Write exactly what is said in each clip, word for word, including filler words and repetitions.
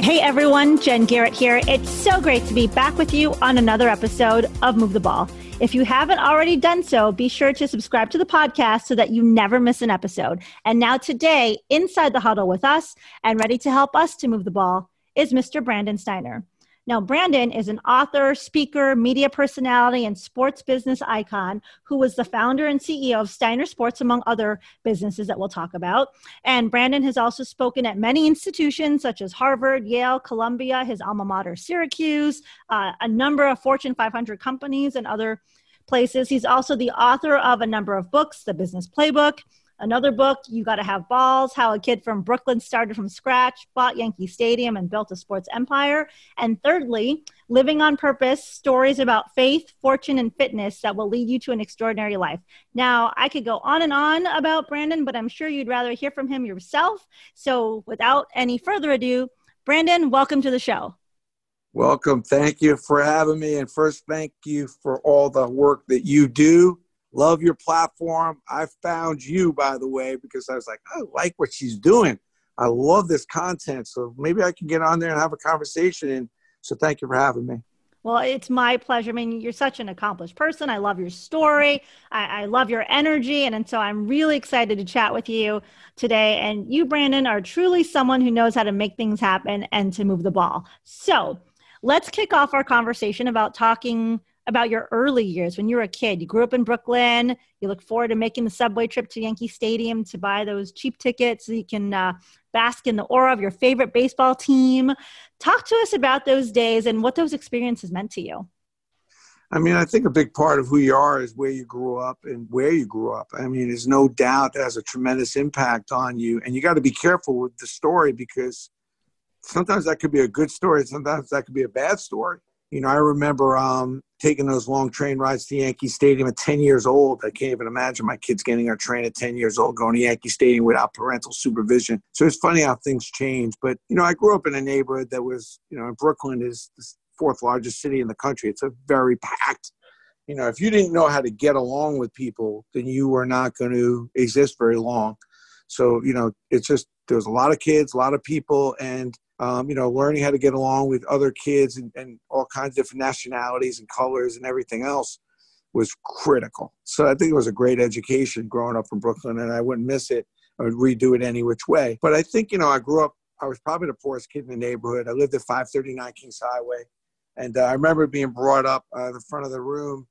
Hey everyone, Jen Garrett here. It's so great to be back with you on another episode of Move the Ball. If you haven't already done so, be sure to subscribe to the podcast so that you never miss an episode. And now today, inside the huddle with us and ready to help us to move the ball is Mister Brandon Steiner. Now, Brandon is an author, speaker, media personality, and sports business icon who was the founder and C E O of Steiner Sports, among other businesses that we'll talk about. And Brandon has also spoken at many institutions such as Harvard, Yale, Columbia, his alma mater, Syracuse, uh, a number of Fortune five hundred companies and other places. He's also the author of a number of books, The Business Playbook, another book, You Gotta Have Balls, How a Kid from Brooklyn Started from Scratch, Bought Yankee Stadium, and Built a Sports Empire. And thirdly, Living on Purpose, Stories About Faith, Fortune, and Fitness That Will Lead You to an Extraordinary Life. Now, I could go on and on about Brandon, but I'm sure you'd rather hear from him yourself. So without any further ado, Brandon, welcome to the show. Welcome. Thank you for having me. And first, thank you for all the work that you do. Love your platform. I found you, by the way, because I was like, I like what she's doing. I love this content. So maybe I can get on there and have a conversation. And so thank you for having me. Well, it's my pleasure. I mean, you're such an accomplished person. I love your story. I, I love your energy. And, and so I'm really excited to chat with you today. And you, Brandon, are truly someone who knows how to make things happen and to move the ball. So let's kick off our conversation about talking about your early years when you were a kid. You grew up in Brooklyn. You look forward to making the subway trip to Yankee Stadium to buy those cheap tickets so you can uh, bask in the aura of your favorite baseball team. Talk to us about those days and what those experiences meant to you. I mean, I think a big part of who you are is where you grew up and where you grew up. I mean, there's no doubt it has a tremendous impact on you. And you got to be careful with the story because sometimes that could be a good story. Sometimes that could be a bad story. You know, I remember um, taking those long train rides to Yankee Stadium at ten years old. I can't even imagine my kids getting on a train at ten years old, going to Yankee Stadium without parental supervision. So it's funny how things change. But, you know, I grew up in a neighborhood that was, you know, Brooklyn is the fourth largest city in the country. It's a very packed, you know, if you didn't know how to get along with people, then you were not going to exist very long. So, you know, it's just, there's a lot of kids, a lot of people, and Um, you know, learning how to get along with other kids and, and all kinds of different nationalities and colors and everything else was critical. So I think it was a great education growing up in Brooklyn, and I wouldn't miss it. I would redo it any which way. But I think, you know, I grew up, I was probably the poorest kid in the neighborhood. I lived at five thirty-nine Kings Highway. And uh, I remember being brought up uh, in the front of the room.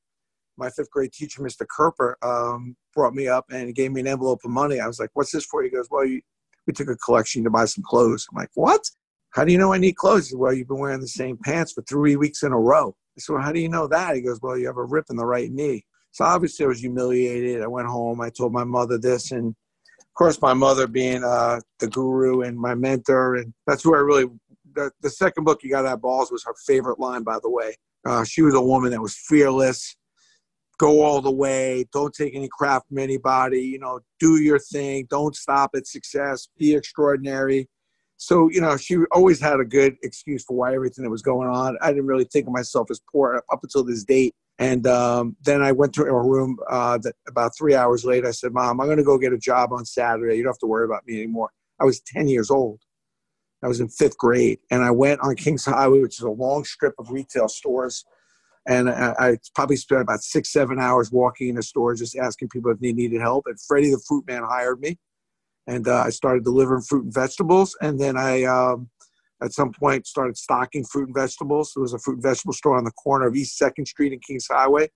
My fifth grade teacher, Mister Kerper, um, brought me up and gave me an envelope of money. I was like, what's this for? He goes, well, you, we took a collection to buy some clothes. I'm like, what? How do you know I need clothes? Well, you've been wearing the same pants for three weeks in a row. I said, well, how do you know that? He goes, well, you have a rip in the right knee. So obviously I was humiliated. I went home. I told my mother this. And of course, my mother being uh, the guru and my mentor. And that's who I really, the, the second book, You Gotta Have Balls, was her favorite line, by the way. Uh, she was a woman that was fearless. Go all the way. Don't take any crap from anybody. You know, do your thing. Don't stop at success. Be extraordinary. So, you know, she always had a good excuse for why everything that was going on. I didn't really think of myself as poor up until this date. And um, then I went to a room uh, that about three hours later. I said, Mom, I'm going to go get a job on Saturday. You don't have to worry about me anymore. I was ten years old. I was in fifth grade. And I went on Kings Highway, which is a long strip of retail stores. And I, I probably spent about six, seven hours walking in the store, just asking people if they needed help. And Freddie the Fruit Man hired me. And uh, I started delivering fruit and vegetables. And then I, um, at some point, started stocking fruit and vegetables. There was a fruit and vegetable store on the corner of East second Street and Kings Highway.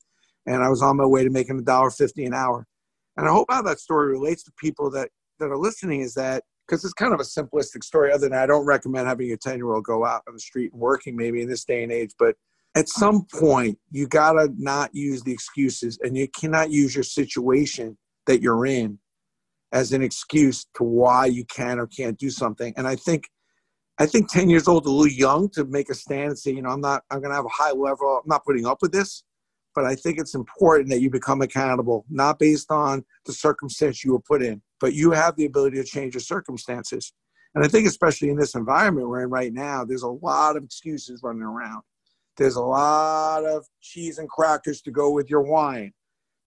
And I was on my way to making one dollar fifty an hour. And I hope how that story relates to people that, that are listening is that, because it's kind of a simplistic story, other than I don't recommend having your ten-year-old go out on the street and working maybe in this day and age. But at some point, you got to not use the excuses, and you cannot use your situation that you're in as an excuse to why you can or can't do something. And I think I think ten years old, a little young to make a stand and say, you know, I'm not, I'm going to have a high level. I'm not putting up with this. but I think it's important that you become accountable, not based on the circumstance you were put in, but you have the ability to change your circumstances. And I think especially in this environment we're in right now, there's a lot of excuses running around. There's a lot of cheese and crackers to go with your wine.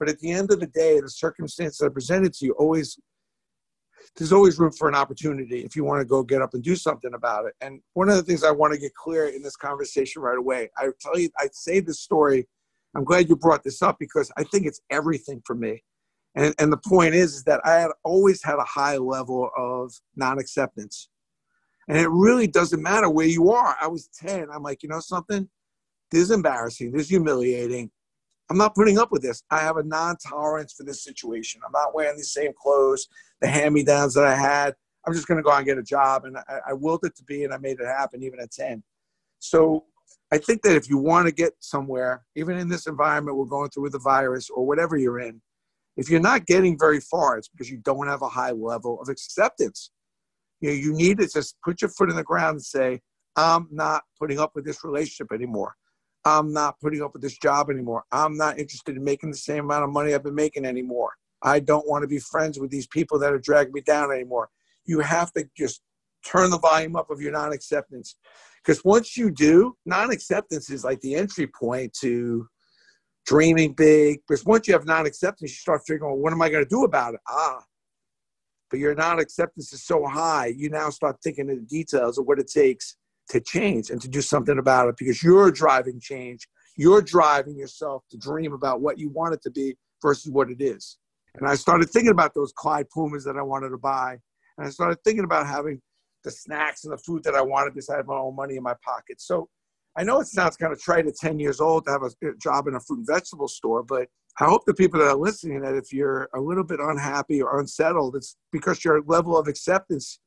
But at the end of the day, the circumstances that are presented to you, always, there's always room for an opportunity if you want to go get up and do something about it. And one of the things I want to get clear in this conversation right away, I tell you, I say this story, I'm glad you brought this up because I think it's everything for me. And, and the point is, is that I had always had a high level of non-acceptance. And it really doesn't matter where you are. I was ten. I'm like, you know something? This is embarrassing. This is humiliating. I'm not putting up with this. I have a non-tolerance for this situation. I'm not wearing these same clothes, the hand-me-downs that I had. I'm just going to go out and get a job. And I, I willed it to be, and I made it happen even at ten. So I think that if you want to get somewhere, even in this environment we're going through with the virus or whatever you're in, if you're not getting very far, it's because you don't have a high level of acceptance. You know, you need to just put your foot in the ground and say, I'm not putting up with this relationship anymore. I'm not putting up with this job anymore. I'm not interested in making the same amount of money I've been making anymore. I don't want to be friends with these people that are dragging me down anymore. You have to just turn the volume up of your non-acceptance. Because once you do, non-acceptance is like the entry point to dreaming big. Because once you have non-acceptance, you start figuring, well, what am I going to do about it? Ah, but your non-acceptance is so high, you now start thinking of the details of what it takes to change and to do something about it, because you're driving change. You're driving yourself to dream about what you want it to be versus what it is. And I started thinking about those Clyde Pumas that I wanted to buy. And I started thinking about having the snacks and the food that I wanted because I had my own money in my pocket. So I know it sounds kind of trite at ten years old to have a job in a fruit and vegetable store, but I hope the people that are listening, that if you're a little bit unhappy or unsettled, it's because your level of acceptance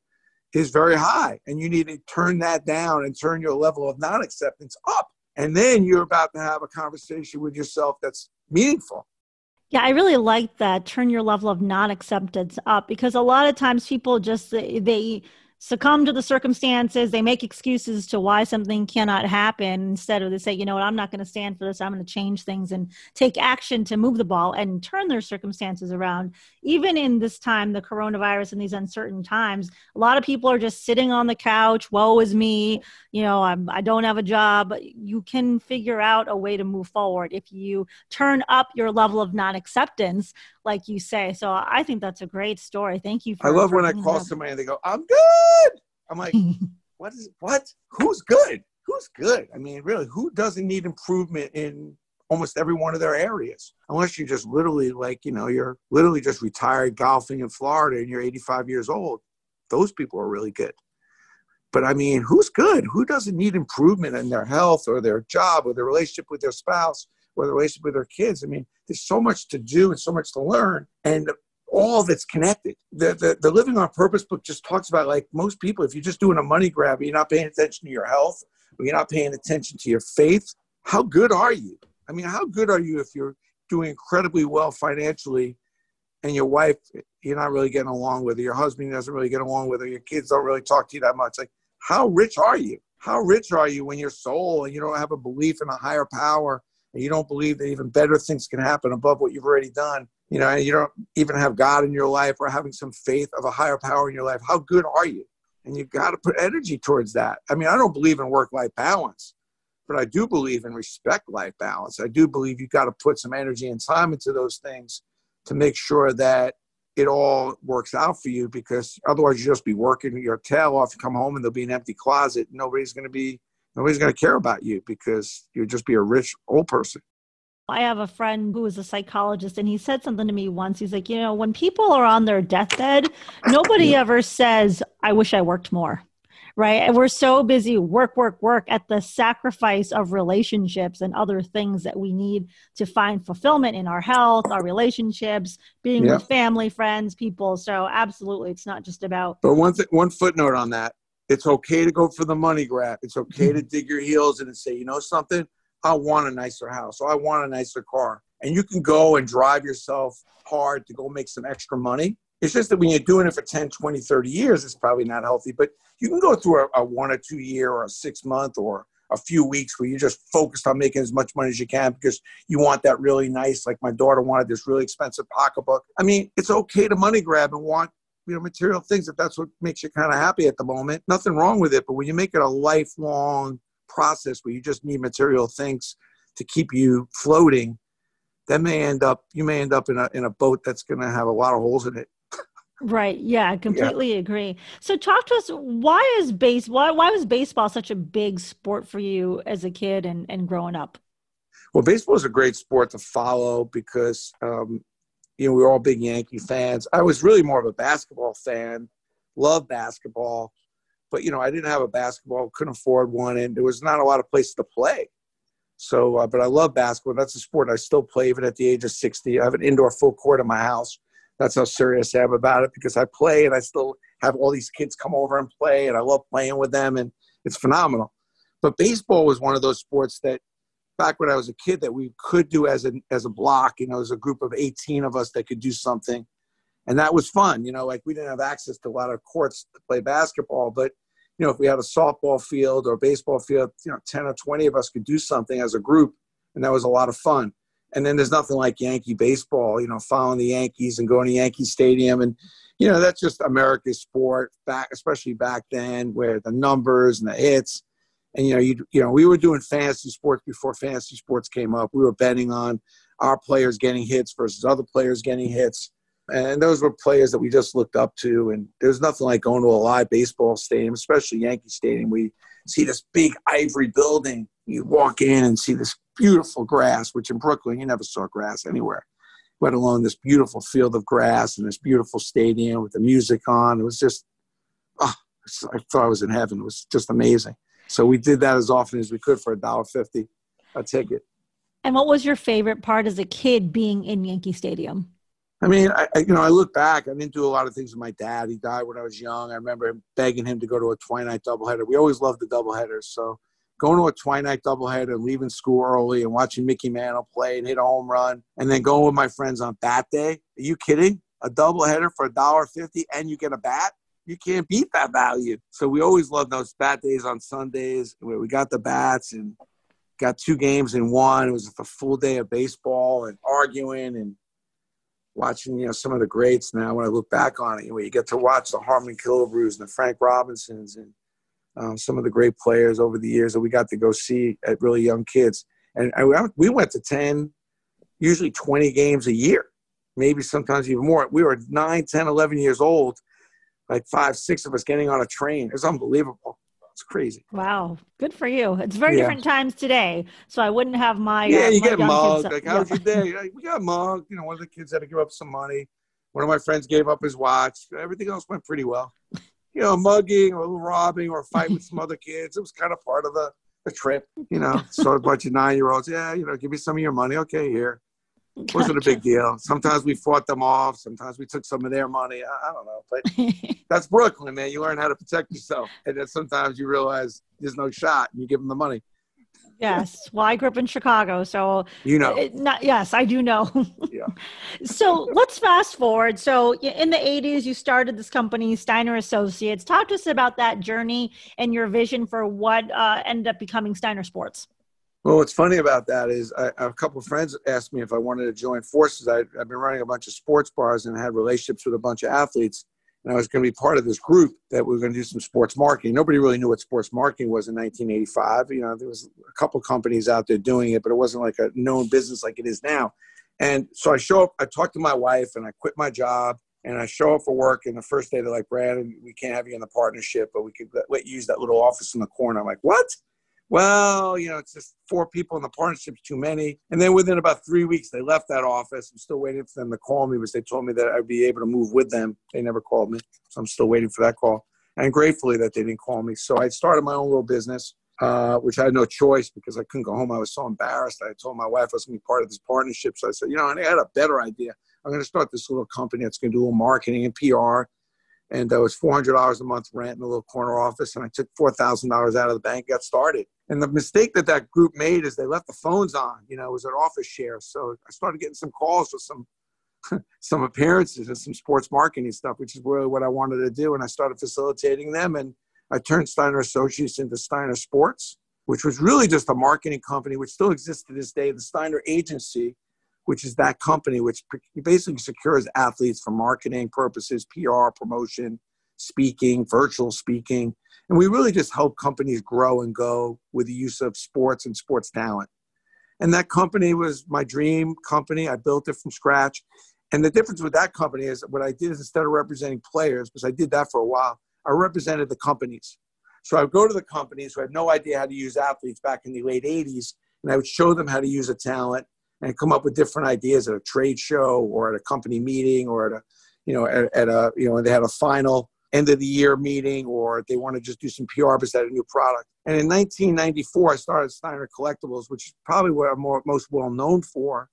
is very high, and you need to turn that down and turn your level of non-acceptance up. And then you're about to have a conversation with yourself that's meaningful. Yeah, I really like that. Turn your level of non-acceptance up, because a lot of times people just, they succumb to the circumstances. They make excuses to why something cannot happen instead of they say, you know what, I'm not going to stand for this. I'm going to change things and take action to move the ball and turn their circumstances around. Even in this time, the coronavirus and these uncertain times, a lot of people are just sitting on the couch. Woe is me. You know, I'm, I don't have a job. You can figure out a way to move forward if you turn up your level of non-acceptance, like you say. So I think that's a great story. Thank you. For I love when I call up somebody and they go, I'm good. I'm like, what is, what, who's good? Who's good? I mean, really, who doesn't need improvement in almost every one of their areas? Unless you're just literally like, you know, you're literally just retired golfing in Florida and you're eighty-five years old. Those people are really good. But I mean, who's good? Who doesn't need improvement in their health or their job or their relationship with their spouse or the relationship with their kids? I mean, there's so much to do and so much to learn, and all that's connected. The, the, the Living on Purpose book just talks about, like, most people, if you're just doing a money grab, you're not paying attention to your health, or you're not paying attention to your faith, how good are you? I mean, how good are you if you're doing incredibly well financially and your wife, you're not really getting along with, or your husband doesn't really get along with, or your kids don't really talk to you that much? Like, how rich are you? How rich are you when your soul and you don't have a belief in a higher power, and you don't believe that even better things can happen above what you've already done, you know, and you don't even have God in your life or having some faith of a higher power in your life? How good are you? And you've got to put energy towards that. I mean, I don't believe in work-life balance, but I do believe in respect-life balance. I do believe you've got to put some energy and time into those things to make sure that it all works out for you, because otherwise you'll just be working your tail off and come home and there'll be an empty closet. Nobody's going to be Nobody's going to care about you because you'll just be a rich old person. I have a friend who is a psychologist, and he said something to me once. He's like, you know, when people are on their deathbed, nobody yeah. ever says, I wish I worked more, right? And we're so busy work, work, work at the sacrifice of relationships and other things that we need to find fulfillment in our health, our relationships, being yeah. with family, friends, people. So absolutely, it's not just about. But one th- one footnote on that. It's okay to go for the money grab. It's okay to dig your heels in and say, you know something? I want a nicer house. Or I want a nicer car. And you can go and drive yourself hard to go make some extra money. It's just that when you're doing it for ten, twenty, thirty years, it's probably not healthy. But you can go through a, a one or two year or a six month or a few weeks where you're just focused on making as much money as you can because you want that really nice, like my daughter wanted this really expensive pocketbook. I mean, it's okay to money grab and want, you know, material things if that's what makes you kind of happy at the moment. Nothing wrong with it. But when you make it a lifelong process where you just need material things to keep you floating, that may end up, you may end up in a, in a boat that's going to have a lot of holes in it. Right. Yeah, I completely yeah. agree. So talk to us, why is base, why, why was baseball such a big sport for you as a kid and, and growing up? Well, baseball is a great sport to follow because, um, you know, we were all big Yankee fans. I was really more of a basketball fan, loved basketball, but, you know, I didn't have a basketball, couldn't afford one, and there was not a lot of places to play. So, uh, but I love basketball. That's a sport I still play even at the age of sixty. I have an indoor full court in my house. That's how serious I am about it because I play and I still have all these kids come over and play, and I love playing with them, and it's phenomenal. But baseball was one of those sports that back when I was a kid that we could do as a, as a block, you know, as a group of eighteen of us that could do something. And that was fun. You know, like we didn't have access to a lot of courts to play basketball, but you know, if we had a softball field or a baseball field, you know, ten or twenty of us could do something as a group. And that was a lot of fun. And then there's nothing like Yankee baseball, you know, following the Yankees and going to Yankee Stadium. And, you know, that's just America's sport back, especially back then where the numbers and the hits and, you know, you, you know, we were doing fantasy sports before fantasy sports came up. We were betting on our players getting hits versus other players getting hits. And those were players that we just looked up to. And there's nothing like going to a live baseball stadium, especially Yankee Stadium. We see this big ivory building. You walk in and see this beautiful grass, which in Brooklyn, you never saw grass anywhere, let alone this beautiful field of grass and this beautiful stadium with the music on. It was just, oh, I thought I was in heaven. It was just amazing. So we did that as often as we could for a dollar fifty a ticket. And what was your favorite part as a kid being in Yankee Stadium? I mean, I, you know, I look back. I didn't do a lot of things with my dad. He died when I was young. I remember him begging him to go to a twilight doubleheader. We always loved the doubleheaders. So going to a twilight doubleheader, leaving school early and watching Mickey Mantle play and hit a home run, and then going with my friends on bat day. Are you kidding? A doubleheader for a dollar fifty and you get a bat? You can't beat that value. So we always loved those bat days on Sundays where we got the bats and got two games in one. It was a full day of baseball and arguing and watching, you know, some of the greats now when I look back on it, you know, you get to watch the Harmon Killebrews and the Frank Robinsons and um, some of the great players over the years that we got to go see at really young kids. And I, we went to ten, usually twenty games a year, maybe sometimes even more. We were nine, ten, eleven years old, like five, six of us getting on a train. It was unbelievable. It's crazy. Wow. Good for you. It's very yeah. different times today. So I wouldn't have my. Yeah, uh, you my get mugged. Like, how was your day? Like, we got mugged. You know, one of the kids had to give up some money. One of my friends gave up his watch. Everything else went pretty well. You know, mugging or a little robbing or a fight with some other kids. It was kind of part of the, the trip. You know, so a bunch of nine year olds. Yeah, you know, give me some of your money. Okay, here. Gotcha. Wasn't a big deal. Sometimes we fought them off. Sometimes we took some of their money. I, I don't know. But that's Brooklyn, man. You learn how to protect yourself. And then sometimes you realize there's no shot and you give them the money. Yes. Well, I grew up in Chicago, so. You know. It, not, yes, I do know. Yeah. So let's fast forward. So in the eighties, you started this company, Steiner Associates. Talk to us about that journey and your vision for what uh, ended up becoming Steiner Sports. Well, what's funny about that is I, a couple of friends asked me if I wanted to join forces. I, I've been running a bunch of sports bars and had relationships with a bunch of athletes. And I was going to be part of this group that we were going to do some sports marketing. Nobody really knew what sports marketing was in nineteen eighty-five. You know, there was a couple of companies out there doing it, but it wasn't like a known business like it is now. And so I show up, I talk to my wife and I quit my job and I show up for work. And the first day they're like, Brandon, we can't have you in the partnership, but we could let you use that little office in the corner. I'm like, what? Well, you know, it's just four people in the partnership's too many. And then within about three weeks, they left that office. I'm still waiting for them to call me because they told me that I'd be able to move with them. They never called me. So I'm still waiting for that call. And gratefully that they didn't call me. So I started my own little business, uh, which I had no choice because I couldn't go home. I was so embarrassed. I told my wife I was going to be part of this partnership. So I said, you know, and I had a better idea. I'm going to start this little company that's going to do a little marketing and P R. And it was four hundred dollars a month rent in a little corner office. And I took four thousand dollars out of the bank, got started. And the mistake that that group made is they left the phones on. You know, it was an office share. So I started getting some calls with some some appearances and some sports marketing stuff, which is really what I wanted to do. And I started facilitating them. And I turned Steiner Associates into Steiner Sports. which was really just a marketing company, which still exists to this day, the Steiner Agency, which is that company which basically secures athletes for marketing purposes, P R, promotion, speaking, virtual speaking. And we really just help companies grow and go with the use of sports and sports talent. And that company was my dream company. I built it from scratch. And the difference with that company is what I did is instead of representing players, because I did that for a while, I represented the companies. So I would go to the companies who had no idea how to use athletes back in the late eighties, and I would show them how to use a talent and come up with different ideas at a trade show or at a company meeting or at a, you know, at, at a, you know, they had a final end of the year meeting or they want to just do some P R because they had a new product. And in nineteen ninety-four, I started Steiner Collectibles, which is probably what I'm more, most well known for.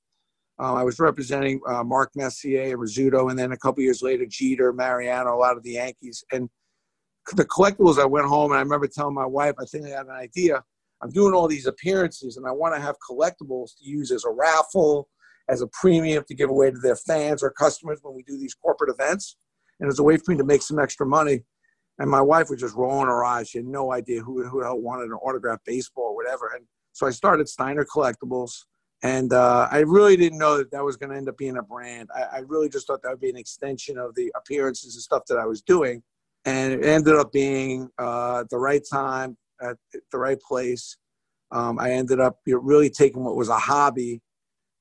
Uh, I was representing uh, Mark Messier, Rizzuto, and then a couple years later, Jeter, Mariano, a lot of the Yankees. And the collectibles, I went home and I remember telling my wife, I think I had an idea. I'm doing all these appearances and I want to have collectibles to use as a raffle, as a premium to give away to their fans or customers when we do these corporate events. And it was a way for me to make some extra money. And my wife was just rolling her eyes. She had no idea who, who the hell wanted an autographed baseball or whatever. And so I started Steiner Collectibles. And uh, I really didn't know that that was going to end up being a brand. I, I really just thought that would be an extension of the appearances and stuff that I was doing. And it ended up being uh, the right time at the right place. Um, I ended up really taking what was a hobby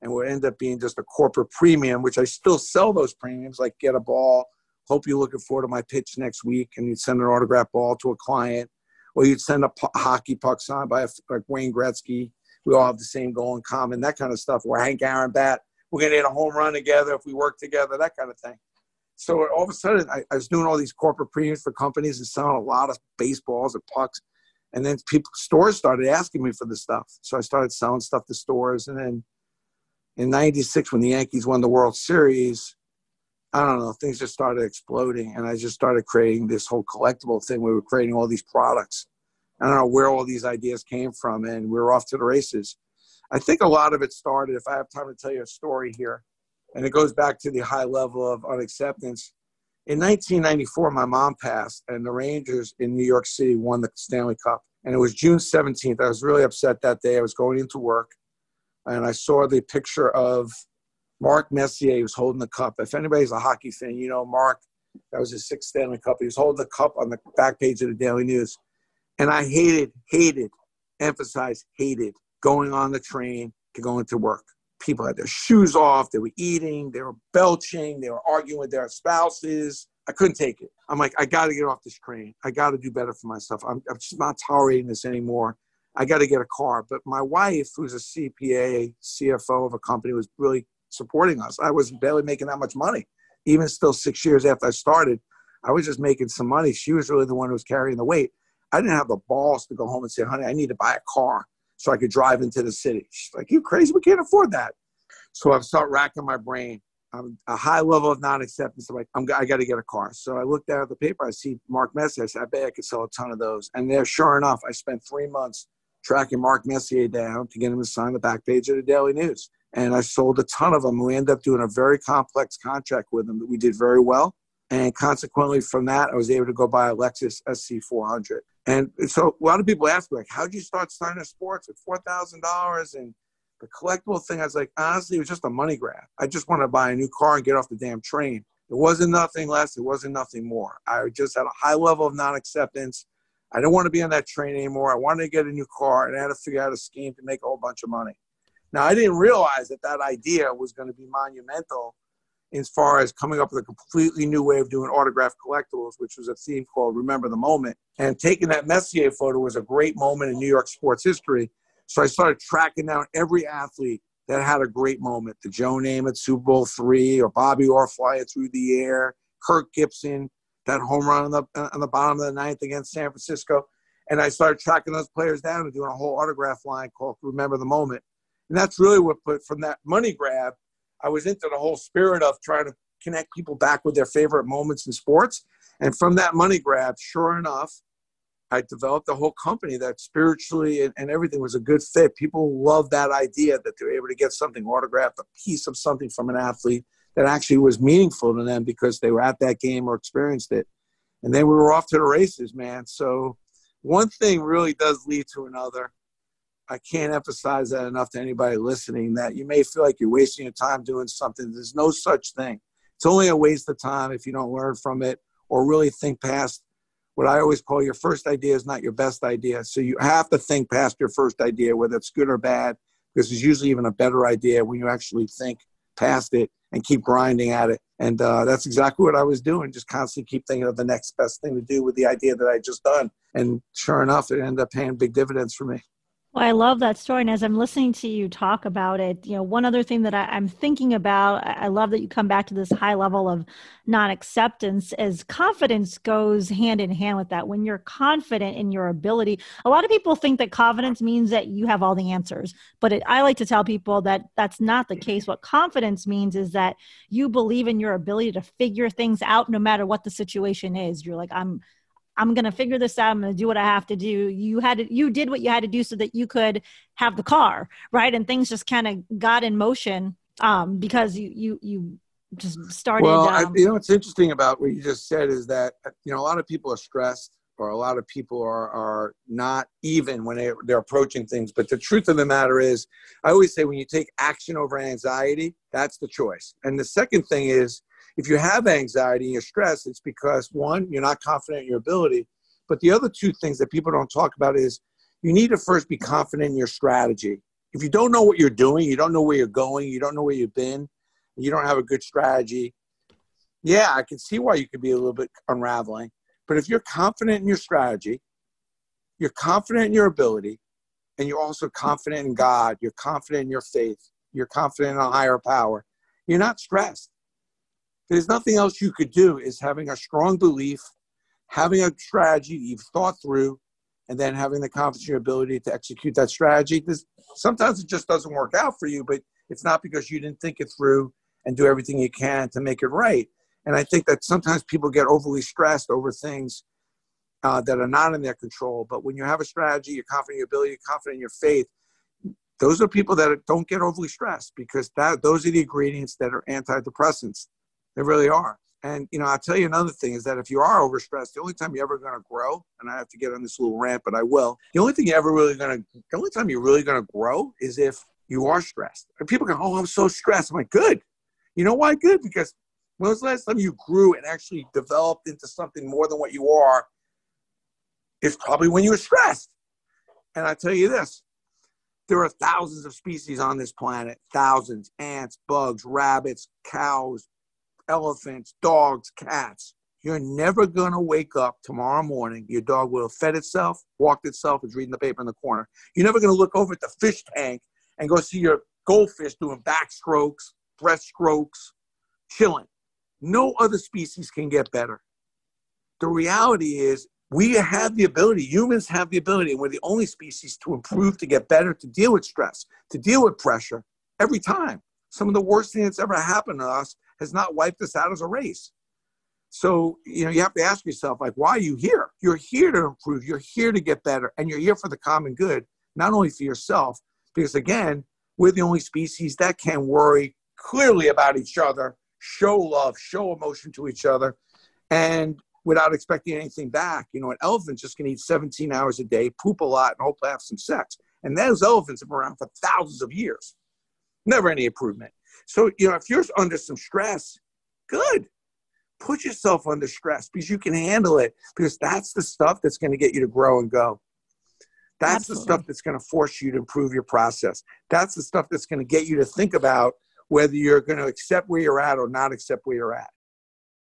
and what ended up being just a corporate premium, which I still sell those premiums, like get a ball, hope you're looking forward to my pitch next week, and you'd send an autographed ball to a client, or you'd send a p- hockey puck signed by a, like Wayne Gretzky. We all have the same goal in common, that kind of stuff, or Hank Aaron bat. We're going to hit a home run together if we work together, that kind of thing. So all of a sudden, I, I was doing all these corporate premiums for companies and selling a lot of baseballs and pucks. And then people, stores started asking me for this stuff. So I started selling stuff to stores. And then in ninety-six, when the Yankees won the World Series, I don't know, things just started exploding. And I just started creating this whole collectible thing. We were creating all these products. I don't know where all these ideas came from. And we were off to the races. I think a lot of it started, if I have time to tell you a story here, and it goes back to the high level of unacceptance. In nineteen ninety-four, my mom passed, and the Rangers in New York City won the Stanley Cup. And it was June seventeenth. I was really upset that day. I was going into work, and I saw the picture of Mark Messier. He was holding the cup. If anybody's a hockey fan, you know Mark. That was his sixth Stanley Cup. He was holding the cup on the back page of the Daily News. And I hated, hated, emphasize hated, going on the train to go into work. People had their shoes off, they were eating, they were belching, they were arguing with their spouses. I couldn't take it. I'm like, I got to get off this train. I got to do better for myself. I'm, I'm just not tolerating this anymore. I got to get a car. But my wife, who's a C P A, C F O of a company, was really supporting us. I was barely making that much money. Even still six years after I started, I was just making some money. She was really the one who was carrying the weight. I didn't have the balls to go home and say, honey, I need to buy a car so I could drive into the city. She's like, you crazy? We can't afford that. So I start racking my brain. I'm a high level of non-acceptance. I'm like, I'm, I got to get a car. So I looked down at the paper. I see Mark Messier. I said, I bet I could sell a ton of those. And there, sure enough, I spent three months tracking Mark Messier down to get him to sign the back page of the Daily News. And I sold a ton of them. We ended up doing a very complex contract with him that we did very well. And consequently from that, I was able to go buy a Lexus S C four hundred. And so a lot of people ask me, like, how'd you start Steiner Sports with four thousand dollars and the collectible thing? I was like, honestly, it was just a money grab. I just wanted to buy a new car and get off the damn train. It wasn't nothing less. It wasn't nothing more. I just had a high level of non-acceptance. I didn't want to be on that train anymore. I wanted to get a new car, and I had to figure out a scheme to make a whole bunch of money. Now, I didn't realize that that idea was going to be monumental as far as coming up with a completely new way of doing autographed collectibles, which was a theme called Remember the Moment. And taking that Messier photo was a great moment in New York sports history. So I started tracking down every athlete that had a great moment. The Joe Namath Super Bowl three, or Bobby Orr flying through the air, Kirk Gibson, that home run on the, on the bottom of the ninth against San Francisco. And I started tracking those players down and doing a whole autograph line called Remember the Moment. And that's really what put from that money grab, I was into the whole spirit of trying to connect people back with their favorite moments in sports. And from that money grab, sure enough, I developed a whole company that spiritually and, and everything was a good fit. People love that idea that they were able to get something autographed, a piece of something from an athlete that actually was meaningful to them because they were at that game or experienced it. And then we were off to the races, man. So one thing really does lead to another. I can't emphasize that enough to anybody listening, that you may feel like you're wasting your time doing something. There's no such thing. It's only a waste of time if you don't learn from it or really think past what I always call your first idea is not your best idea. So you have to think past your first idea, whether it's good or bad, because there's usually even a better idea when you actually think past it and keep grinding at it. And uh, that's exactly what I was doing, just constantly keep thinking of the next best thing to do with the idea that I just done. And sure enough, it ended up paying big dividends for me. Well, I love that story. And as I'm listening to you talk about it, you know, one other thing that I, I'm thinking about, I love that you come back to this high level of non-acceptance, as confidence goes hand in hand with that. When you're confident in your ability, a lot of people think that confidence means that you have all the answers, but it, I like to tell people that that's not the case. What confidence means is that you believe in your ability to figure things out no matter what the situation is. You're like, I'm I'm going to figure this out. I'm going to do what I have to do. You had to, you did what you had to do so that you could have the car, right? And things just kind of got in motion um, because you, you, you just started. Well, um, I, you know, what's interesting about what you just said is that, you know, a lot of people are stressed, or a lot of people are, are not even when they, they're approaching things. But the truth of the matter is, I always say when you take action over anxiety, that's the choice. And the second thing is, if you have anxiety and you're stressed, it's because, one, you're not confident in your ability. But the other two things that people don't talk about is you need to first be confident in your strategy. If you don't know what you're doing, you don't know where you're going, you don't know where you've been, and you don't have a good strategy, yeah, I can see why you could be a little bit unraveling. But if you're confident in your strategy, you're confident in your ability, and you're also confident in God, you're confident in your faith, you're confident in a higher power, you're not stressed. There's nothing else you could do is having a strong belief, having a strategy you've thought through, and then having the confidence in your ability to execute that strategy. This, sometimes it just doesn't work out for you, but it's not because you didn't think it through and do everything you can to make it right. And I think that sometimes people get overly stressed over things uh, that are not in their control. But when you have a strategy, you're confident in your ability, you're confident in your faith, those are people that don't get overly stressed, because that, those are the ingredients that are antidepressants. They really are. And, you know, I'll tell you another thing is that if you are overstressed, the only time you're ever going to grow, and I have to get on this little rant, but I will. The only thing you're ever really going to, the only time you're really going to grow is if you are stressed. And people go, oh, I'm so stressed. I'm like, good. You know why good? Because when was the last time you grew and actually developed into something more than what you are? It's probably when you were stressed. And I tell you this, there are thousands of species on this planet, thousands, ants, bugs, rabbits, cows, elephants, dogs, cats. You're never going to wake up tomorrow morning. Your dog will have fed itself, walked itself, is reading the paper in the corner. You're never going to look over at the fish tank and go see your goldfish doing backstrokes, breaststrokes, chilling. No other species can get better. The reality is we have the ability, humans have the ability, and we're the only species to improve, to get better, to deal with stress, to deal with pressure every time. Some of the worst thing that's ever happened to us has not wiped us out as a race. So, you know, you have to ask yourself, like, why are you here? You're here to improve. You're here to get better. And you're here for the common good, not only for yourself, because, again, we're the only species that can worry clearly about each other, show love, show emotion to each other, and without expecting anything back. You know, an elephant's just going to eat seventeen hours a day, poop a lot, and hopefully have some sex. And those elephants have been around for thousands of years. Never any improvement. So, you know, if you're under some stress, good. Put yourself under stress because you can handle it, because that's the stuff that's going to get you to grow and go. That's Absolutely. The stuff that's going to force you to improve your process. That's the stuff that's going to get you to think about whether you're going to accept where you're at or not accept where you're at.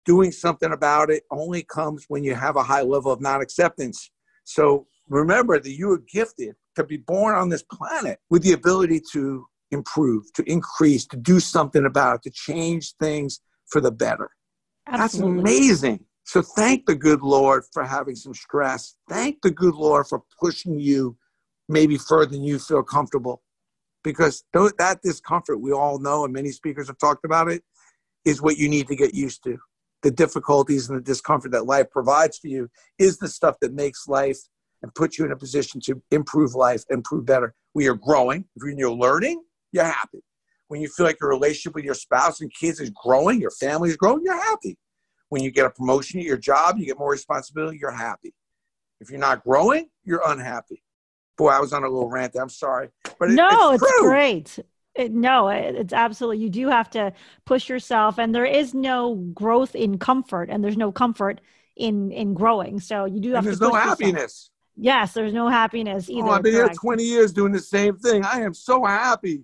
Doing something about it only comes when you have a high level of non-acceptance. So remember that you are gifted to be born on this planet with the ability to improve, to increase, to do something about it, to change things for the better. Absolutely. That's amazing. So thank the good Lord for having some stress. Thank the good Lord for pushing you maybe further than you feel comfortable, because that discomfort, we all know, and many speakers have talked about it, is what you need to get used to. The difficulties and the discomfort that life provides for you is the stuff that makes life and puts you in a position to improve life, improve better. We are growing. When you're learning, you're happy. When you feel like your relationship with your spouse and kids is growing, your family is growing, you're happy. When you get a promotion at your job, you get more responsibility, you're happy. If you're not growing, you're unhappy. Boy, I was on a little rant there. I'm sorry. But it, no, it's, it's great. It, no, it, it's absolutely. You do have to push yourself, and there is no growth in comfort, and there's no comfort in in growing. So you do have and to push no yourself. There's no happiness. Yes, there's no happiness either. Oh, I've been correct. here twenty years doing the same thing. I am so happy.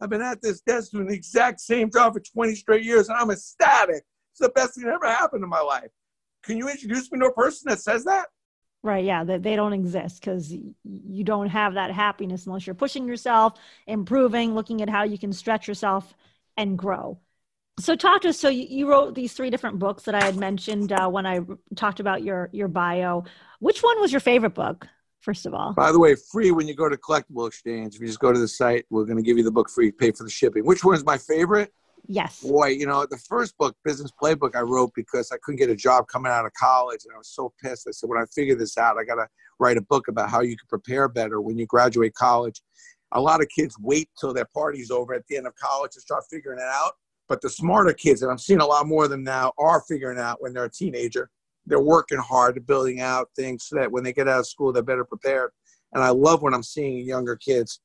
I've been at this desk doing the exact same job for twenty straight years, and I'm ecstatic. It's the best thing that ever happened in my life. Can you introduce me to a person that says that? Right, yeah, they, they don't exist because you don't have that happiness unless you're pushing yourself, improving, looking at how you can stretch yourself and grow. So talk to us. So you, you wrote these three different books that I had mentioned uh, when I talked about your, your bio. Which one was your favorite book, first of all? By the way, free when you go to Collectible Exchange. If you just go to the site, we're going to give you the book free, pay for the shipping. Which one is my favorite? Yes. Boy, you know, the first book, Business Playbook, I wrote because I couldn't get a job coming out of college. And I was so pissed. I said, when I figure this out, I got to write a book about how you can prepare better when you graduate college. A lot of kids wait till their party's over at the end of college to start figuring it out. But the smarter kids, and I'm seeing a lot more of them now, are figuring out when they're a teenager. They're working hard at building out things so that when they get out of school, they're better prepared. And I love when I'm seeing younger kids.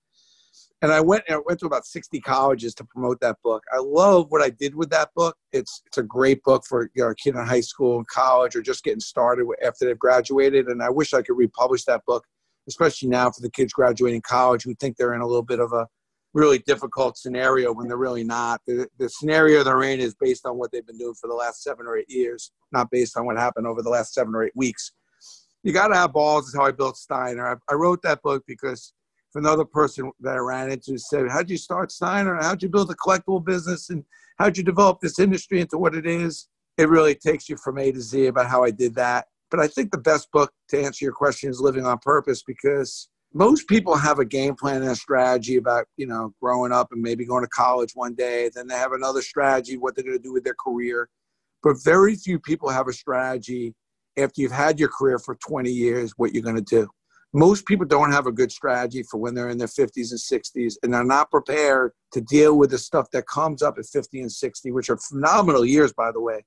And I went, I went to about sixty colleges to promote that book. I love what I did with that book. It's it's a great book for, you know, a kid in high school and college or just getting started after they've graduated. And I wish I could republish that book, especially now for the kids graduating college who think they're in a little bit of a really difficult scenario when they're really not. The, the scenario they're in is based on what they've been doing for the last seven or eight years, not based on what happened over the last seven or eight weeks. You got to have balls is how I built Steiner. I, I wrote that book because another person that I ran into said, how'd you start Steiner? How'd you build a collectible business? And how'd you develop this industry into what it is? It really takes you from A to Z about how I did that. But I think the best book to answer your question is Living on Purpose, because most people have a game plan and a strategy about, you know, growing up and maybe going to college one day. Then they have another strategy, what they're going to do with their career. But very few people have a strategy after you've had your career for twenty years, what you're going to do. Most people don't have a good strategy for when they're in their fifties and sixties, and they're not prepared to deal with the stuff that comes up at fifty and sixty, which are phenomenal years, by the way.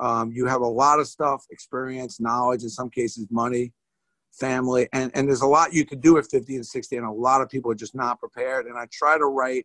Um, you have a lot of stuff, experience, knowledge, in some cases, money, family, and, and there's a lot you can do at fifty and sixty, and a lot of people are just not prepared. And I try to write,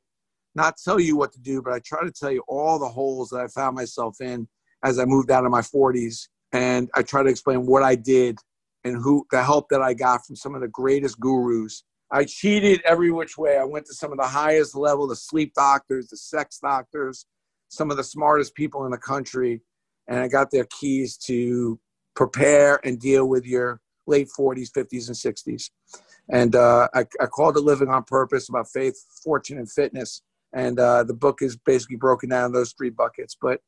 not tell you what to do, but I try to tell you all the holes that I found myself in as I moved out of my forties, and I try to explain what I did and who the help that I got from some of the greatest gurus. I cheated every which way. I went to some of the highest level, the sleep doctors, the sex doctors, some of the smartest people in the country. And I got their keys to prepare and deal with your late forties, fifties, and sixties. And uh, I, I called it Living on Purpose, about faith, fortune, and fitness. And uh, the book is basically broken down in those three buckets. But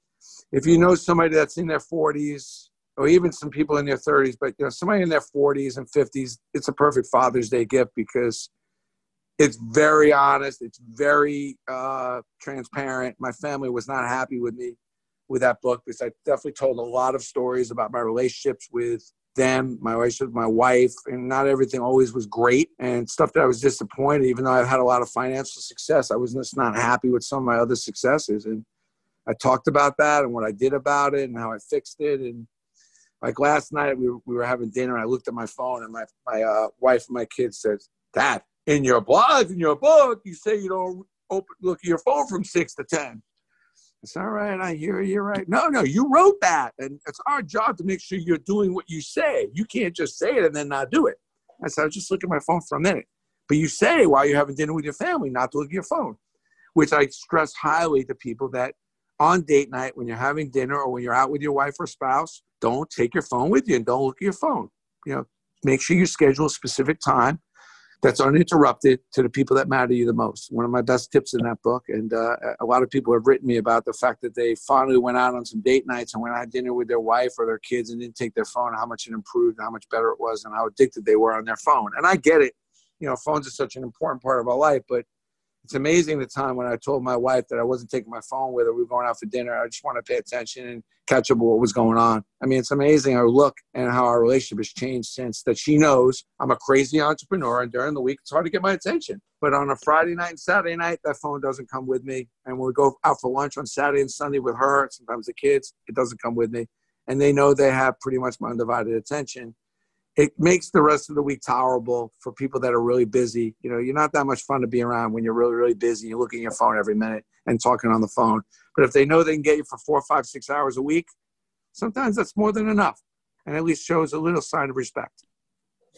if you know somebody that's in their forties, or even some people in their thirties, but you know, somebody in their forties and fifties, it's a perfect Father's Day gift because it's very honest. It's very uh, transparent. My family was not happy with me with that book because I definitely told a lot of stories about my relationships with them, my relationship with my wife, and not everything always was great and stuff that I was disappointed. Even though I've had a lot of financial success, I was just not happy with some of my other successes. And I talked about that and what I did about it and how I fixed it. And like last night, we were, we were having dinner, and I looked at my phone, and my, my uh, wife and my kids said, Dad, in your blog, in your book, you say you don't open, look at your phone from six to ten. It's all right. I hear you. You're right. No, no, you wrote that, and it's our job to make sure you're doing what you say. You can't just say it and then not do it. I said, I was just looking at my phone for a minute. But you say while you're having dinner with your family not to look at your phone, which I stress highly to people that on date night when you're having dinner or when you're out with your wife or spouse, don't take your phone with you and don't look at your phone. You know, make sure you schedule a specific time that's uninterrupted to the people that matter to you the most. One of my best tips in that book. And uh, a lot of people have written me about the fact that they finally went out on some date nights and went out to dinner with their wife or their kids and didn't take their phone, and how much it improved and how much better it was and how addicted they were on their phone. And I get it. You know, phones are such an important part of our life, but it's amazing the time when I told my wife that I wasn't taking my phone with her. We were going out for dinner. I just want to pay attention and catch up with what was going on. I mean, it's amazing our look and how our relationship has changed since that she knows I'm a crazy entrepreneur, and during the week, it's hard to get my attention. But on a Friday night and Saturday night, that phone doesn't come with me. And when we go out for lunch on Saturday and Sunday with her, sometimes the kids, it doesn't come with me. And they know they have pretty much my undivided attention. it makes the rest of the week tolerable for people that are really busy. You know, you're not that much fun to be around when you're really, really busy. You're looking at your phone every minute and talking on the phone. But if they know they can get you for four, five, six hours a week, sometimes that's more than enough, and at least shows a little sign of respect.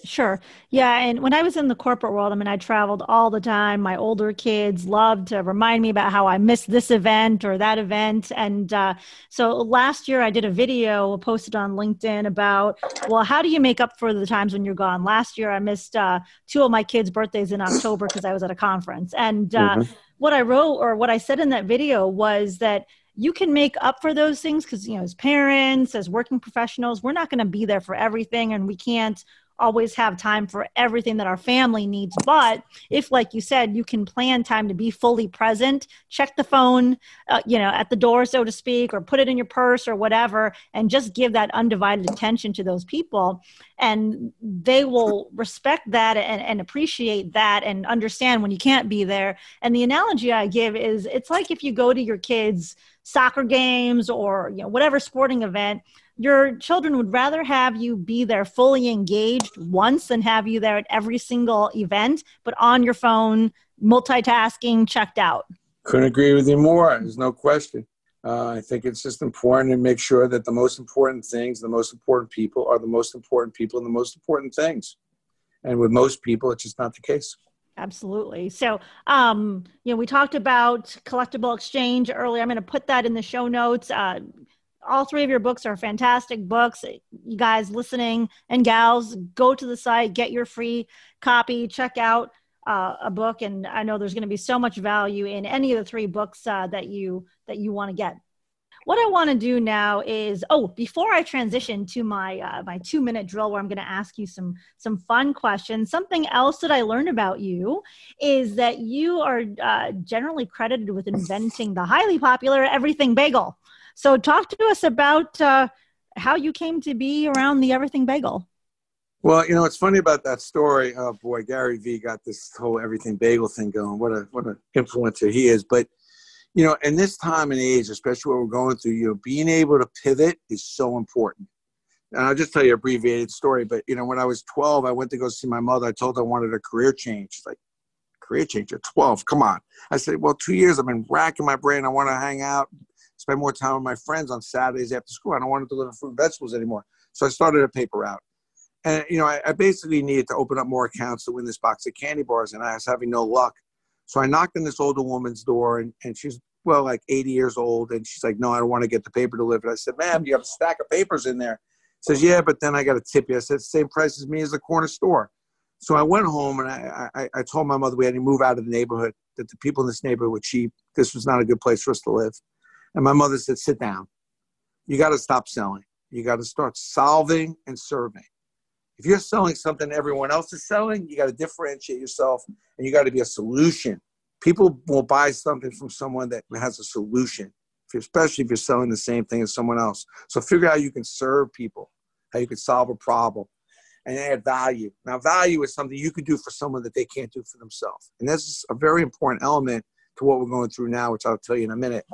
Sure. Yeah. And when I was in the corporate world, I mean, I traveled all the time. My older kids loved to remind me about how I missed this event or that event. And uh, so last year I did a video posted on LinkedIn about, well, how do you make up for the times when you're gone? Last year I missed uh, two of my kids' birthdays in October because I was at a conference. And uh, mm-hmm. what I wrote or what I said in that video was that you can make up for those things because, you know, as parents, as working professionals, we're not going to be there for everything, and we can't always have time for everything that our family needs. But if, like you said, you can plan time to be fully present, check the phone, uh, you know, at the door, so to speak, or put it in your purse or whatever, and just give that undivided attention to those people. And they will respect that and, and appreciate that and understand when you can't be there. And the analogy I give is it's like if you go to your kids' soccer games or, you know, whatever sporting event, your children would rather have you be there fully engaged once than have you there at every single event, but on your phone, multitasking, checked out. Couldn't agree with you more. There's no question. Uh, I think it's just important to make sure that the most important things, the most important people are the most important people and the most important things. And with most people, it's just not the case. Absolutely. So, um, you know, we talked about Collectible Exchange earlier. I'm going to put that in the show notes. Uh, All three of your books are fantastic books. You guys listening and gals, go to the site, get your free copy, check out uh, a book. And I know there's going to be so much value in any of the three books uh, that you that you want to get. What I want to do now is, oh, before I transition to my uh, my two-minute drill where I'm going to ask you some some fun questions, something else that I learned about you is that you are uh, generally credited with inventing the highly popular Everything Bagel. So talk to us about uh, how you came to be around the Everything Bagel. Well, you know, it's funny about that story. Oh, boy, Gary V got this whole Everything Bagel thing going. What a what an influencer he is. But, you know, in this time and age, especially what we're going through, you know, being able to pivot is so important. And I'll just tell you an abbreviated story. But, you know, when I was twelve, I went to go see my mother. I told her I wanted a career change. She's like, career change at twelve? Come on. I said, well, two years I've been racking my brain. I want to hang out, spend more time with my friends on Saturdays after school. I don't want to deliver fruit and vegetables anymore. So I started a paper route. And, you know, I, I basically needed to open up more accounts to win this box of candy bars, and I was having no luck. So I knocked on this older woman's door, and, and she's, well, like eighty years old, and she's like, no, I don't want to get the paper delivered. I said, ma'am, you have a stack of papers in there. She says, yeah, but then I got to tip you. I said, same price as me as the corner store. So I went home, and I, I, I told my mother we had to move out of the neighborhood, that the people in this neighborhood were cheap. This was not a good place for us to live. And my mother said, sit down. You got to stop selling. You got to start solving and serving. If you're selling something everyone else is selling, you got to differentiate yourself, and you got to be a solution. People will buy something from someone that has a solution, if you're, especially if you're selling the same thing as someone else. So figure out how you can serve people, how you can solve a problem, and add value. Now, value is something you could do for someone that they can't do for themselves. And that's a very important element to what we're going through now, which I'll tell you in a minute.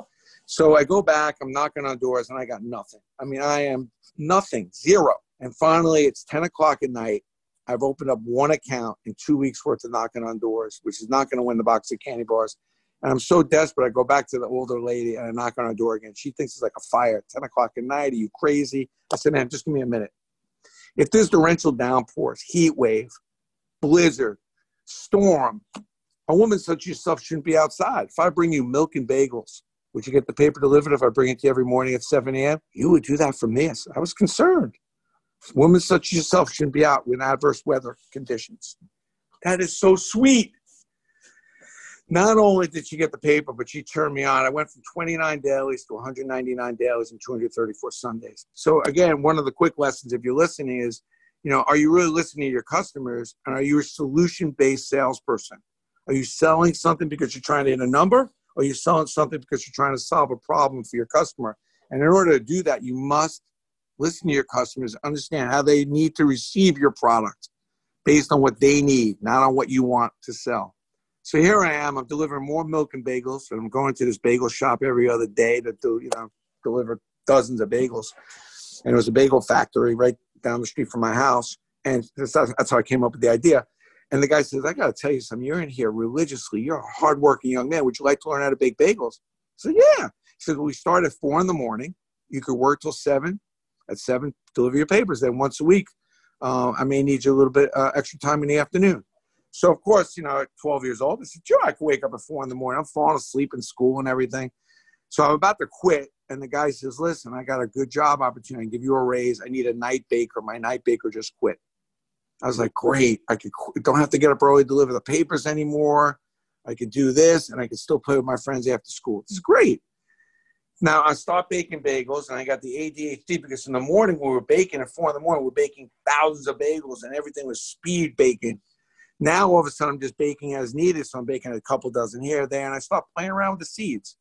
So I go back, I'm knocking on doors, and I got nothing. I mean, I am nothing, zero. And finally, it's ten o'clock at night. I've opened up one account in two weeks worth of knocking on doors, which is not going to win the box of candy bars. And I'm so desperate, I go back to the older lady, and I knock on her door again. She thinks it's like a fire, ten o'clock at night. Are you crazy? I said, man, just give me a minute. If there's torrential downpours, heat wave, blizzard, storm, a woman such as yourself shouldn't be outside. If I bring you milk and bagels, would you get the paper delivered if I bring it to you every morning at seven a.m.? You would do that for me. I was concerned. Women such as yourself shouldn't be out in adverse weather conditions. That is so sweet. Not only did she get the paper, but she turned me on. I went from twenty-nine dailies to one hundred ninety-nine dailies and two hundred thirty-four Sundays. So again, one of the quick lessons, if you're listening, is, you know, are you really listening to your customers? And are you a solution-based salesperson? Are you selling something because you're trying to hit a number? Or you're selling something because you're trying to solve a problem for your customer. And in order to do that, you must listen to your customers, understand how they need to receive your product based on what they need, not on what you want to sell. So here I am, I'm delivering more milk and bagels, and I'm going to this bagel shop every other day to do, you know, deliver dozens of bagels. And it was a bagel factory right down the street from my house. And that's how I came up with the idea. And the guy says, I got to tell you something. You're in here religiously. You're a hardworking young man. Would you like to learn how to bake bagels? I said, yeah. He said, well, we start at four in the morning. You could work till seven. At seven, deliver your papers. Then once a week, uh, I may need you a little bit uh, extra time in the afternoon. So, of course, you know, at twelve years old, I said, sure, I can wake up at four in the morning. I'm falling asleep in school and everything. So I'm about to quit. And the guy says, listen, I got a good job opportunity. I can give you a raise. I need a night baker. My night baker just quit. I was like, great. I could don't have to get up early to deliver the papers anymore. I could do this, and I could still play with my friends after school. This is great. Now, I start baking bagels, and I got the A D H D because in the morning when we were baking, at four in the morning, we were baking thousands of bagels, and everything was speed baking. Now, all of a sudden, I'm just baking as needed, so I'm baking a couple dozen here, there, and I start playing around with the seeds.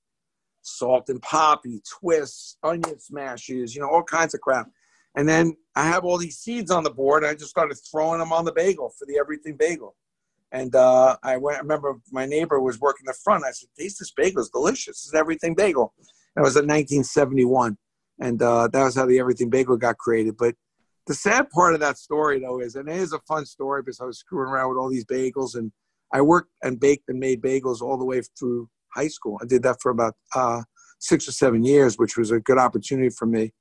Salt and poppy, twists, onion smashes, you know, all kinds of crap. And then I have all these seeds on the board. And I just started throwing them on the bagel for the everything bagel. And uh, I, went, I remember my neighbor was working the front. I said, taste this bagel. It's delicious. It's everything bagel. That was in nineteen seventy-one. And uh, that was how the everything bagel got created. But the sad part of that story, though, is, and it is a fun story because I was screwing around with all these bagels. And I worked and baked and made bagels all the way through high school. I did that for about uh, six or seven years, which was a good opportunity for me.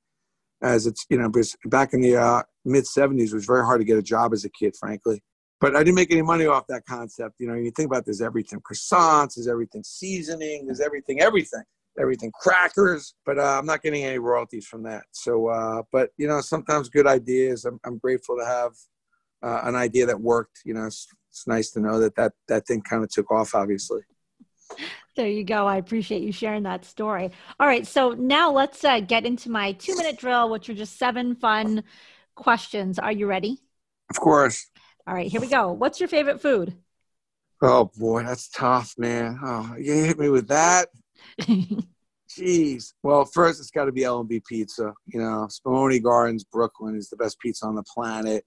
As it's, you know, because back in the uh, mid seventies, it was very hard to get a job as a kid, frankly. But I didn't make any money off that concept. You know, you think about this, everything croissants, there's everything seasoning, there's everything, everything, everything crackers. But uh, I'm not getting any royalties from that. So, uh, but, you know, sometimes good ideas. I'm, I'm grateful to have uh, an idea that worked. You know, it's, it's nice to know that that, that thing kind of took off, obviously. There you go. I appreciate you sharing that story. All right. So now let's uh, get into my two minute drill, which are just seven fun questions. Are you ready? Of course. All right, here we go. What's your favorite food? Oh boy, that's tough, man. Oh, you hit me with that. Jeez. Well, first it's got to be L and B pizza. You know, Spumoni Gardens, Brooklyn is the best pizza on the planet.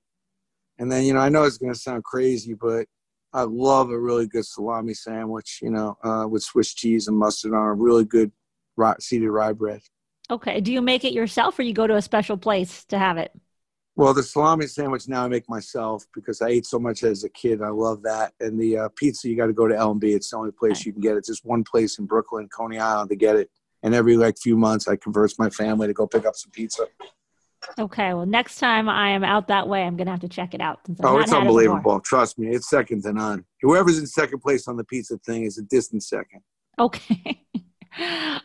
And then, you know, I know it's going to sound crazy, but I love a really good salami sandwich, you know, uh, with Swiss cheese and mustard on a really good rye, seeded rye bread. Okay. Do you make it yourself or you go to a special place to have it? Well, the salami sandwich now I make myself because I ate so much as a kid. I love that. And the uh, pizza, you got to go to L and B. It's the only place okay. You can get it. It's just one place in Brooklyn, Coney Island to get it. And every like few months I converse my family to go pick up some pizza. Okay. Well, next time I am out that way, I'm going to have to check it out. Oh, it's unbelievable. It Trust me. It's second to none. Whoever's in second place on the pizza thing is a distant second. Okay.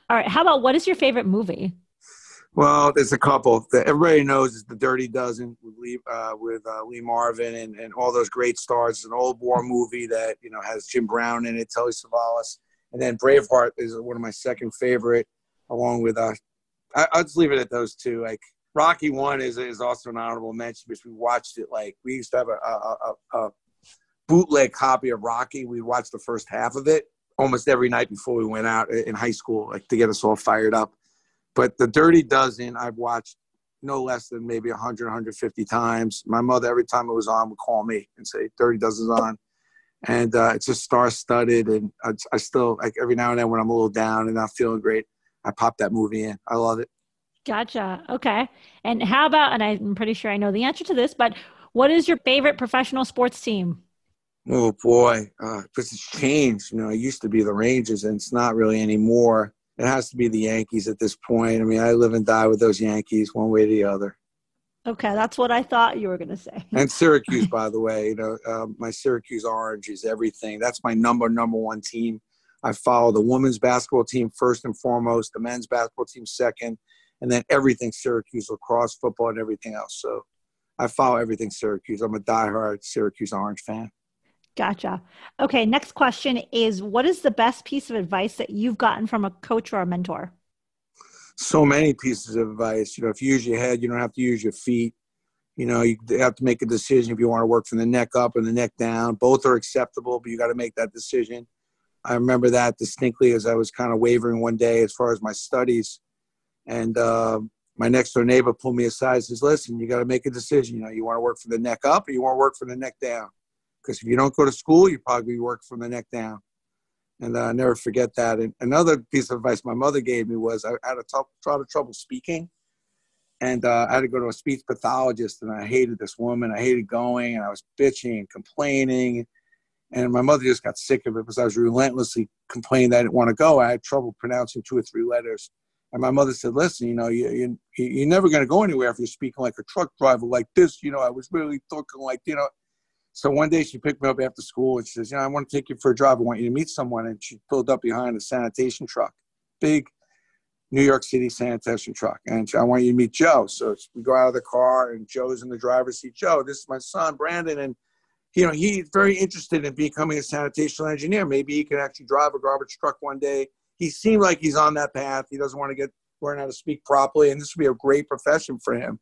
All right. How about what is your favorite movie? Well, there's a couple that everybody knows is The Dirty Dozen with Lee, uh, with uh, Lee Marvin and, and all those great stars. It's an old war movie that, you know, has Jim Brown in it, Telly Savalas. And then Braveheart is one of my second favorite along with, uh, I, I'll just leave it at those two. Like, Rocky One is is also an honorable mention because we watched it like we used to have a, a, a, a bootleg copy of Rocky. We watched the first half of it almost every night before we went out in high school, like to get us all fired up. But The Dirty Dozen, I've watched no less than maybe one hundred, one hundred fifty times. My mother, every time it was on, would call me and say, Dirty Dozen's on. And uh, it's just star-studded. And I, I still, like every now and then when I'm a little down and not feeling great, I pop that movie in. I love it. Gotcha. Okay. And how about, and I'm pretty sure I know the answer to this, but what is your favorite professional sports team? Oh boy. Uh, because it's changed. You know, it used to be the Rangers and it's not really anymore. It has to be the Yankees at this point. I mean, I live and die with those Yankees one way or the other. Okay. That's what I thought you were going to say. And Syracuse, by the way, you know, uh, my Syracuse Orange is everything. That's my number, number one team. I follow the women's basketball team first and foremost, the men's basketball team second. And then everything Syracuse, lacrosse, football, and everything else. So I follow everything Syracuse. I'm a diehard Syracuse Orange fan. Gotcha. Okay, next question is, what is the best piece of advice that you've gotten from a coach or a mentor? So many pieces of advice. You know, if you use your head, you don't have to use your feet. You know, you have to make a decision if you want to work from the neck up and the neck down. Both are acceptable, but you got to make that decision. I remember that distinctly as I was kind of wavering one day as far as my studies. And uh, my next door neighbor pulled me aside and says, listen, you got to make a decision. You know, you want to work from the neck up or you want to work from the neck down. Because if you don't go to school, you probably work from the neck down. And uh, I never forget that. And another piece of advice my mother gave me was I had a t- lot of trouble speaking. And uh, I had to go to a speech pathologist, and I hated this woman. I hated going, and I was bitching and complaining. And my mother just got sick of it because I was relentlessly complaining that I didn't want to go. I had trouble pronouncing two or three letters. And my mother said, listen, you know, you, you, you're never going to go anywhere if you're speaking like a truck driver like this. You know, I was really talking like, you know. So one day she picked me up after school, and she says, you know, I want to take you for a drive. I want you to meet someone. And she pulled up behind a sanitation truck, big New York City sanitation truck. And she, I want you to meet Joe. So we go out of the car, and Joe's in the driver's seat. Joe, this is my son, Brandon. And, you know, he's very interested in becoming a sanitation engineer. Maybe he can actually drive a garbage truck one day. He seemed like he's on that path. He doesn't want to get learn how to speak properly, and this would be a great profession for him.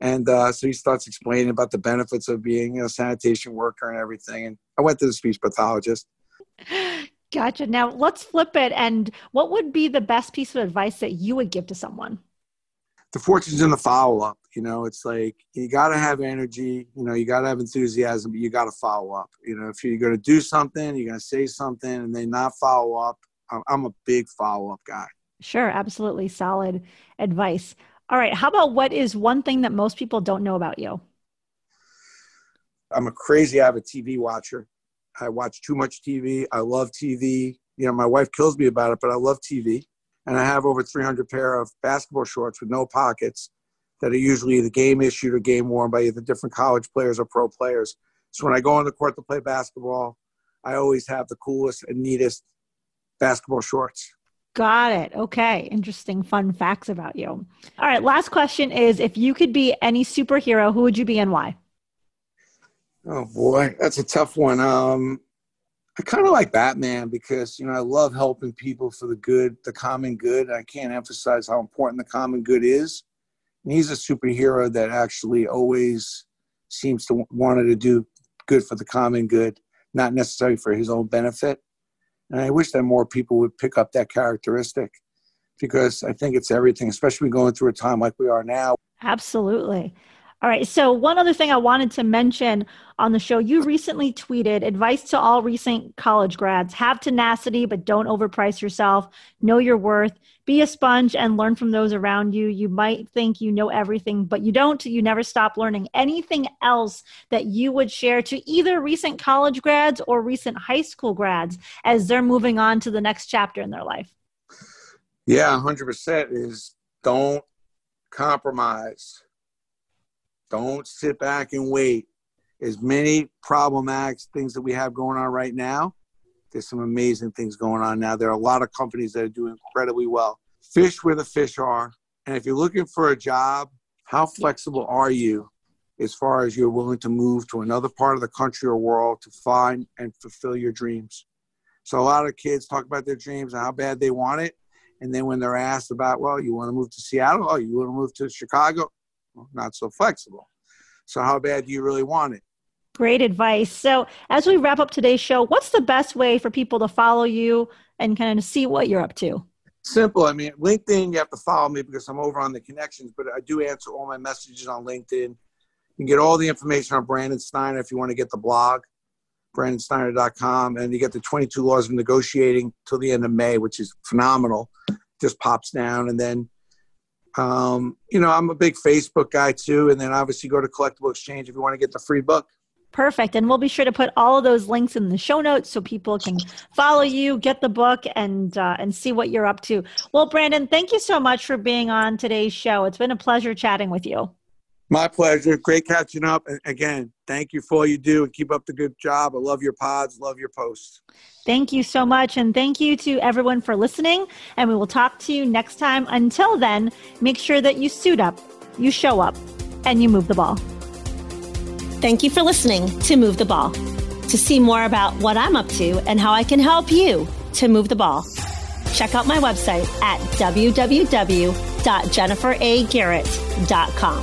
And uh, so he starts explaining about the benefits of being a sanitation worker and everything. And I went to the speech pathologist. Gotcha. Now let's flip it. And what would be the best piece of advice that you would give to someone? The fortune's in the follow-up. You know, it's like you got to have energy. You know, you got to have enthusiasm, but you got to follow up. You know, if you're going to do something, you're going to say something, and then not follow up. I'm a big follow-up guy. Sure. Absolutely. Solid advice. All right. How about what is one thing that most people don't know about you? I'm a crazy avid T V watcher. I watch too much T V. I love T V. You know, my wife kills me about it, but I love T V. And I have over three hundred pair of basketball shorts with no pockets that are usually either game issued or game worn by either different college players or pro players. So when I go on the court to play basketball, I always have the coolest and neatest basketball shorts. Got it. Okay. Interesting, fun facts about you. All right. Last question is, if you could be any superhero, who would you be and why? Oh boy, that's a tough one. Um, I kind of like Batman because, you know, I love helping people for the good, the common good. I can't emphasize how important the common good is. And he's a superhero that actually always seems to want to do good for the common good, not necessarily for his own benefit. And I wish that more people would pick up that characteristic because I think it's everything, especially going through a time like we are now. Absolutely. All right. So one other thing I wanted to mention on the show, you recently tweeted advice to all recent college grads, have tenacity, but don't overprice yourself. Know your worth, be a sponge and learn from those around you. You might think you know everything, but you don't. You never stop learning. Anything else that you would share to either recent college grads or recent high school grads as they're moving on to the next chapter in their life? Yeah, one hundred percent is don't compromise. Don't sit back and wait. As many problematic things that we have going on right now, there's some amazing things going on now. There are a lot of companies that are doing incredibly well. Fish where the fish are. And if you're looking for a job, how flexible are you as far as you're willing to move to another part of the country or world to find and fulfill your dreams? So a lot of kids talk about their dreams and how bad they want it. And then when they're asked about, well, you want to move to Seattle? Oh, you want to move to Chicago? Not so flexible. So how bad do you really want it? Great advice. So as we wrap up today's show, what's the best way for people to follow you and kind of see what you're up to? Simple. I mean, LinkedIn, you have to follow me because I'm over on the connections, but I do answer all my messages on LinkedIn. You can get all the information on Brandon Steiner if you want to get the blog, brandon steiner dot com. And you get the twenty-two Laws of Negotiating till the end of May, which is phenomenal. Just pops down. And then Um, you know, I'm a big Facebook guy too. And then obviously go to Collectible Exchange if you want to get the free book. Perfect. And we'll be sure to put all of those links in the show notes so people can follow you, get the book, and uh, and see what you're up to. Well, Brandon, thank you so much for being on today's show. It's been a pleasure chatting with you. My pleasure. Great catching up. And again, thank you for all you do and keep up the good job. I love your pods. Love your posts. Thank you so much. And thank you to everyone for listening. And we will talk to you next time. Until then, make sure that you suit up, you show up, and you move the ball. Thank you for listening to Move the Ball. To see more about what I'm up to and how I can help you to move the ball, check out my website at w w w dot jennifer a garrett dot com.